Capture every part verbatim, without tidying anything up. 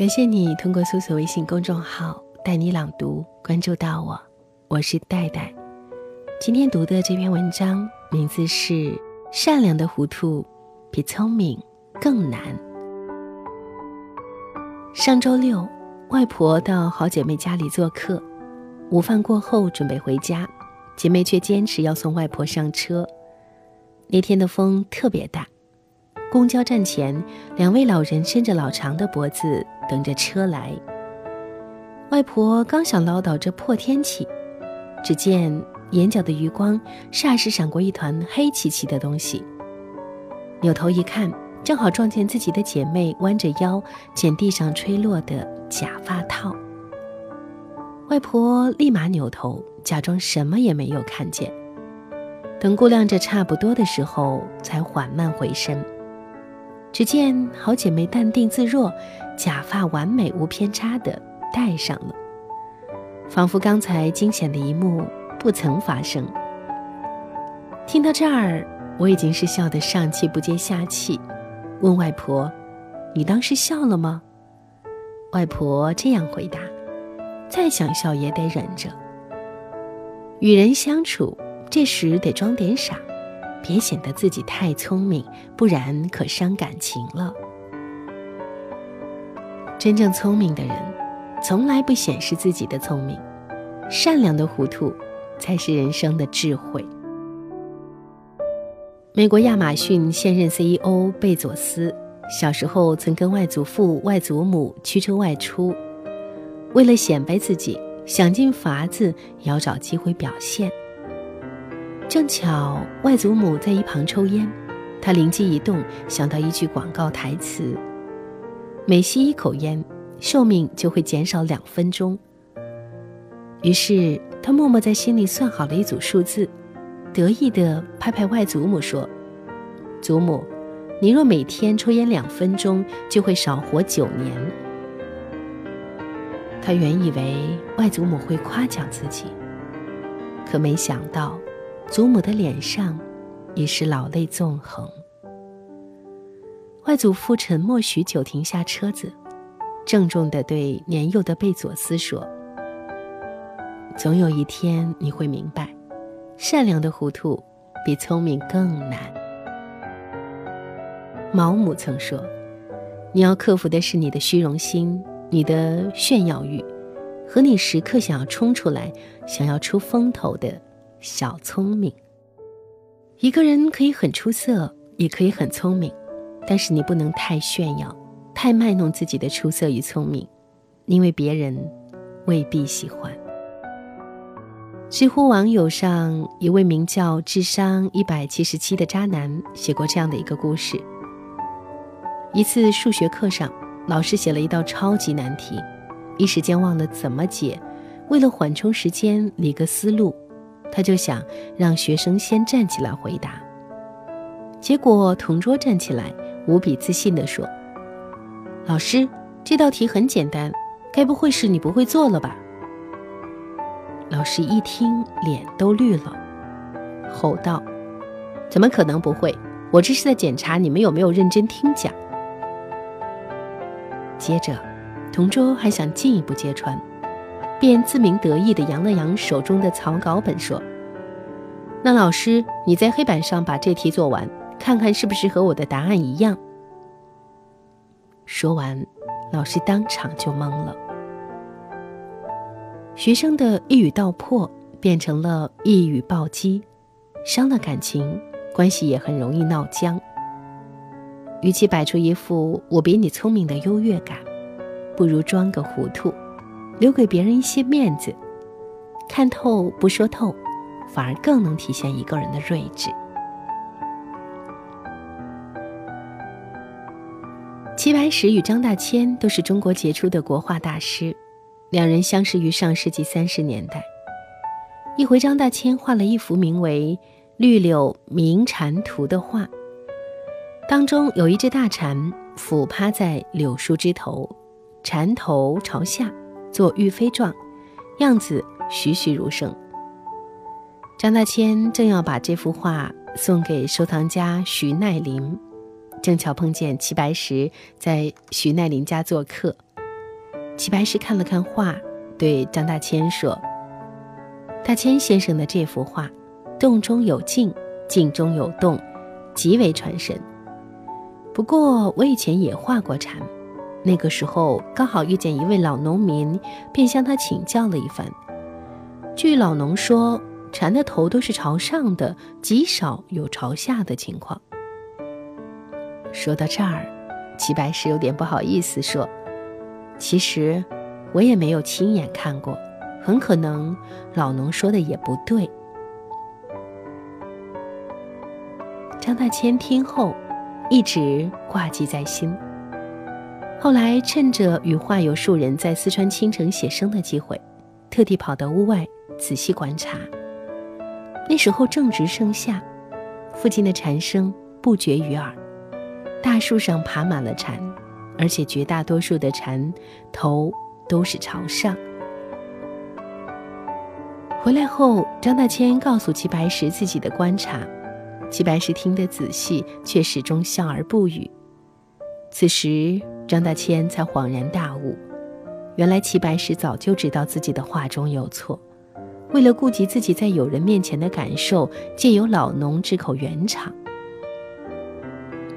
感谢你通过搜索微信公众号带你朗读关注到我，我是戴戴。今天读的这篇文章名字是善良的糊涂比聪明更难。上周六，外婆到好姐妹家里做客，午饭过后准备回家，姐妹却坚持要送外婆上车。那天的风特别大，公交站前，两位老人伸着老长的脖子等着车来。外婆刚想唠叨这破天气，只见眼角的余光霎时闪过一团黑漆漆的东西，扭头一看，正好撞见自己的姐妹弯着腰捡地上吹落的假发套。外婆立马扭头，假装什么也没有看见，等估量着差不多的时候，才缓慢回身。只见好姐妹淡定自若，假发完美无偏差地戴上了，仿佛刚才惊险的一幕不曾发生。听到这儿，我已经是笑得上气不接下气，问外婆：“你当时笑了吗？”外婆这样回答：“再想笑也得忍着。与人相处，这时得装点傻。”别显得自己太聪明，不然可伤感情了。真正聪明的人，从来不显示自己的聪明，善良的糊涂，才是人生的智慧。美国亚马逊现任 C E O 贝佐斯，小时候曾跟外祖父、外祖母驱车外出，为了显摆自己，想尽法子也要找机会表现。正巧外祖母在一旁抽烟，他灵机一动，想到一句广告台词：每吸一口烟，寿命就会减少两分钟。于是他默默在心里算好了一组数字，得意地拍拍外祖母说：祖母，你若每天抽烟两分钟，就会少活九年。他原以为外祖母会夸奖自己，可没想到祖母的脸上已是老泪纵横。外祖父沉默许久，停下车子，郑重地对年幼的贝佐斯说：总有一天你会明白，善良的糊涂比聪明更难。毛姆曾说，你要克服的是你的虚荣心，你的炫耀欲，和你时刻想要冲出来，想要出风头的小聪明。一个人可以很出色，也可以很聪明，但是你不能太炫耀，太卖弄自己的出色与聪明，因为别人未必喜欢。知乎网友上一位名叫智商一百七十七的渣男写过这样的一个故事。一次数学课上，老师写了一道超级难题，一时间忘了怎么解，为了缓冲时间理个思路，他就想让学生先站起来回答。结果同桌站起来，无比自信地说：老师，这道题很简单，该不会是你不会做了吧？老师一听脸都绿了，吼道：怎么可能不会？我这是在检查你们有没有认真听讲。接着同桌还想进一步揭穿，便自鸣得意地扬了扬手中的草稿本说：那老师，你在黑板上把这题做完，看看是不是和我的答案一样。说完，老师当场就懵了。学生的一语道破变成了一语暴击，伤了感情，关系也很容易闹僵。与其摆出一副我比你聪明的优越感，不如装个糊涂，留给别人一些面子，看透不说透，反而更能体现一个人的睿智。齐白石与张大千都是中国杰出的国画大师，两人相识于上世纪三十年代。一回，张大千画了一幅名为《绿柳鸣蝉图》的画，当中有一只大蝉俯趴在柳树枝头，蝉头朝下做御飞状，样子栩栩如生。张大千正要把这幅画送给收藏家徐奈麟，正巧碰见齐白石在徐奈麟家做客，齐白石看了看画，对张大千说：“大千先生的这幅画，动中有静，静中有动，极为传神。不过我以前也画过蝉，那个时候刚好遇见一位老农民，便向他请教了一番。据老农说，蝉的头都是朝上的，极少有朝下的情况。”说到这儿，齐白石有点不好意思说：“其实我也没有亲眼看过，很可能老农说的也不对。”张大千听后一直挂记在心，后来趁着与画友数人在四川青城写生的机会，特地跑到屋外仔细观察。那时候正值盛夏，附近的蝉声不绝于耳，大树上爬满了蝉，而且绝大多数的蝉头都是朝上。回来后，张大千告诉齐白石自己的观察，齐白石听得仔细，却始终笑而不语。此时张大千才恍然大悟，原来齐白石早就知道自己的画中有错，为了顾及自己在友人面前的感受，借由老农之口圆场。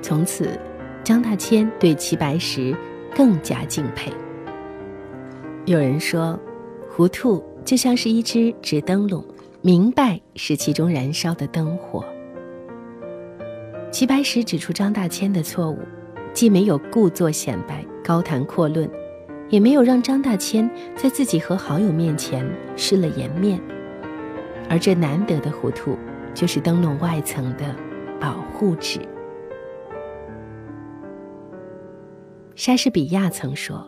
从此张大千对齐白石更加敬佩。有人说，糊涂就像是一只直灯笼，明白是其中燃烧的灯火。齐白石指出张大千的错误，既没有故作显摆、高谈阔论，也没有让张大千在自己和好友面前失了颜面，而这难得的糊涂，就是灯笼外层的保护纸。莎士比亚曾说，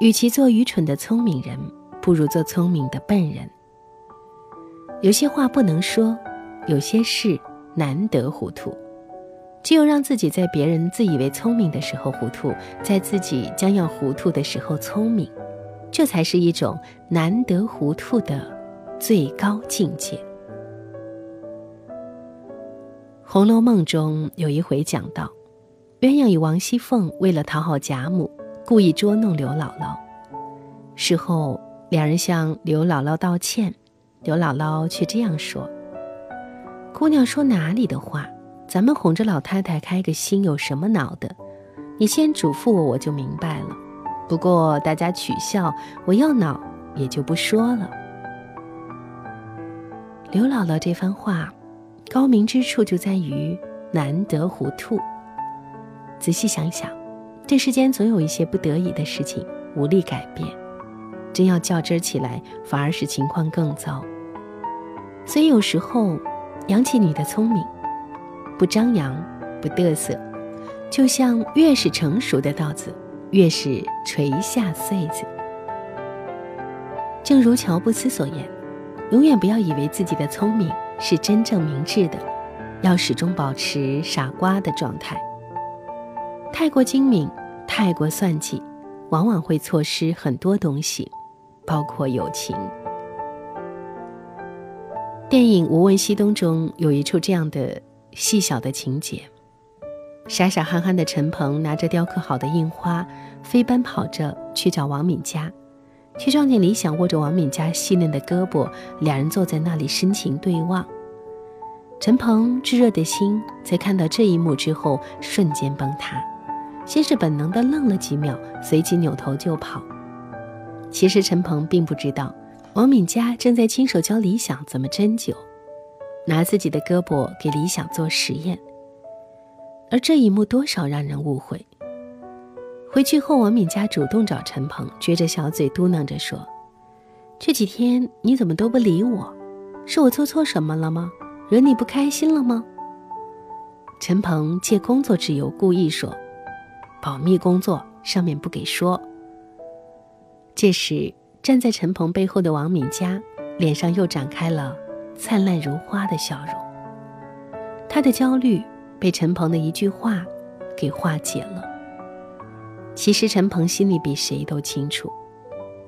与其做愚蠢的聪明人，不如做聪明的笨人。有些话不能说，有些事难得糊涂，只有让自己在别人自以为聪明的时候糊涂，在自己将要糊涂的时候聪明，这才是一种难得糊涂的最高境界。《红楼梦》中有一回讲到，鸳鸯与王熙凤为了讨好贾母，故意捉弄刘姥姥。事后两人向刘姥姥道歉，刘姥姥却这样说：“姑娘说哪里的话，咱们哄着老太太开个心有什么恼的？你先嘱咐我，我就明白了。不过大家取笑，我要恼也就不说了。”刘姥姥这番话高明之处就在于难得糊涂。仔细想想，这世间总有一些不得已的事情无力改变，真要较真起来，反而使情况更糟。所以有时候扬起你的聪明，不张扬，不得瑟，就像越是成熟的稻子，越是垂下穗子。正如乔布斯所言，永远不要以为自己的聪明是真正明智的，要始终保持傻瓜的状态。太过精明，太过算计，往往会错失很多东西，包括友情。电影《无问西东》中有一处这样的细小的情节：傻傻憨憨的陈鹏拿着雕刻好的印花，飞奔跑着去找王敏佳，却撞见李想握着王敏佳细嫩的胳膊，两人坐在那里深情对望。陈鹏炙热的心在看到这一幕之后瞬间崩塌，先是本能地愣了几秒，随即扭头就跑。其实陈鹏并不知道，王敏佳正在亲手教李想怎么针灸，拿自己的胳膊给李想做实验。而这一幕多少让人误会。回去后，王敏佳主动找陈鹏，撅着小嘴嘟囔着说：“这几天你怎么都不理我？是我做错什么了吗？惹你不开心了吗？”陈鹏借工作之由故意说：“保密工作，上面不给说。”这时站在陈鹏背后的王敏佳脸上又展开了灿烂如花的笑容，她的焦虑被陈鹏的一句话给化解了。其实陈鹏心里比谁都清楚，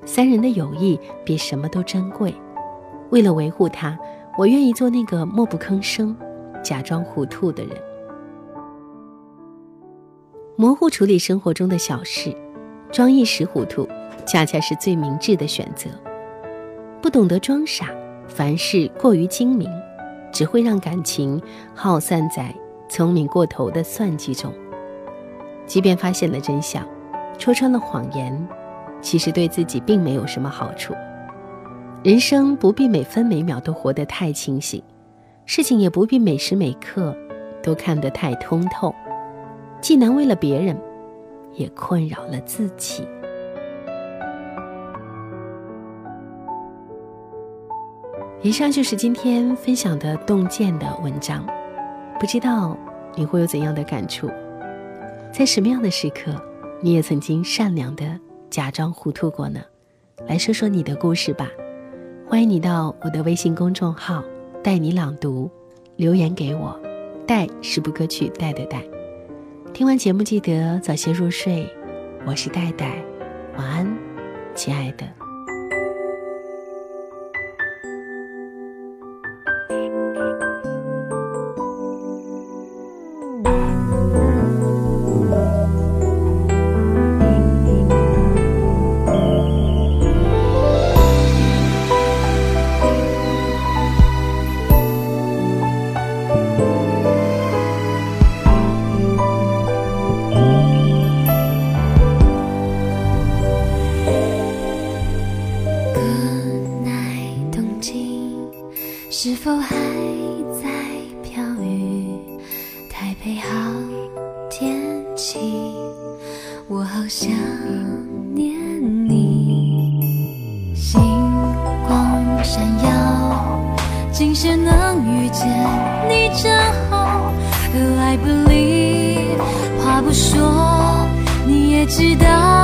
三人的友谊比什么都珍贵，为了维护他，我愿意做那个默不吭声、假装糊涂的人。模糊处理生活中的小事，装一时糊涂，恰恰是最明智的选择。不懂得装傻，凡事过于精明，只会让感情耗散在聪明过头的算计中。即便发现了真相，戳穿了谎言，其实对自己并没有什么好处。人生不必每分每秒都活得太清醒，事情也不必每时每刻都看得太通透，既难为了别人，也困扰了自己。以上就是今天分享的洞见的文章，不知道你会有怎样的感触？在什么样的时刻，你也曾经善良的假装糊涂过呢？来说说你的故事吧。欢迎你到我的微信公众号带你朗读留言给我，带是不可取代的带。听完节目记得早些入睡，我是戴戴，晚安，亲爱的。是否还在飘雨？台北好天气，我好想念你。星光闪耀，今生能遇见你真好。来不及，话不说，你也知道。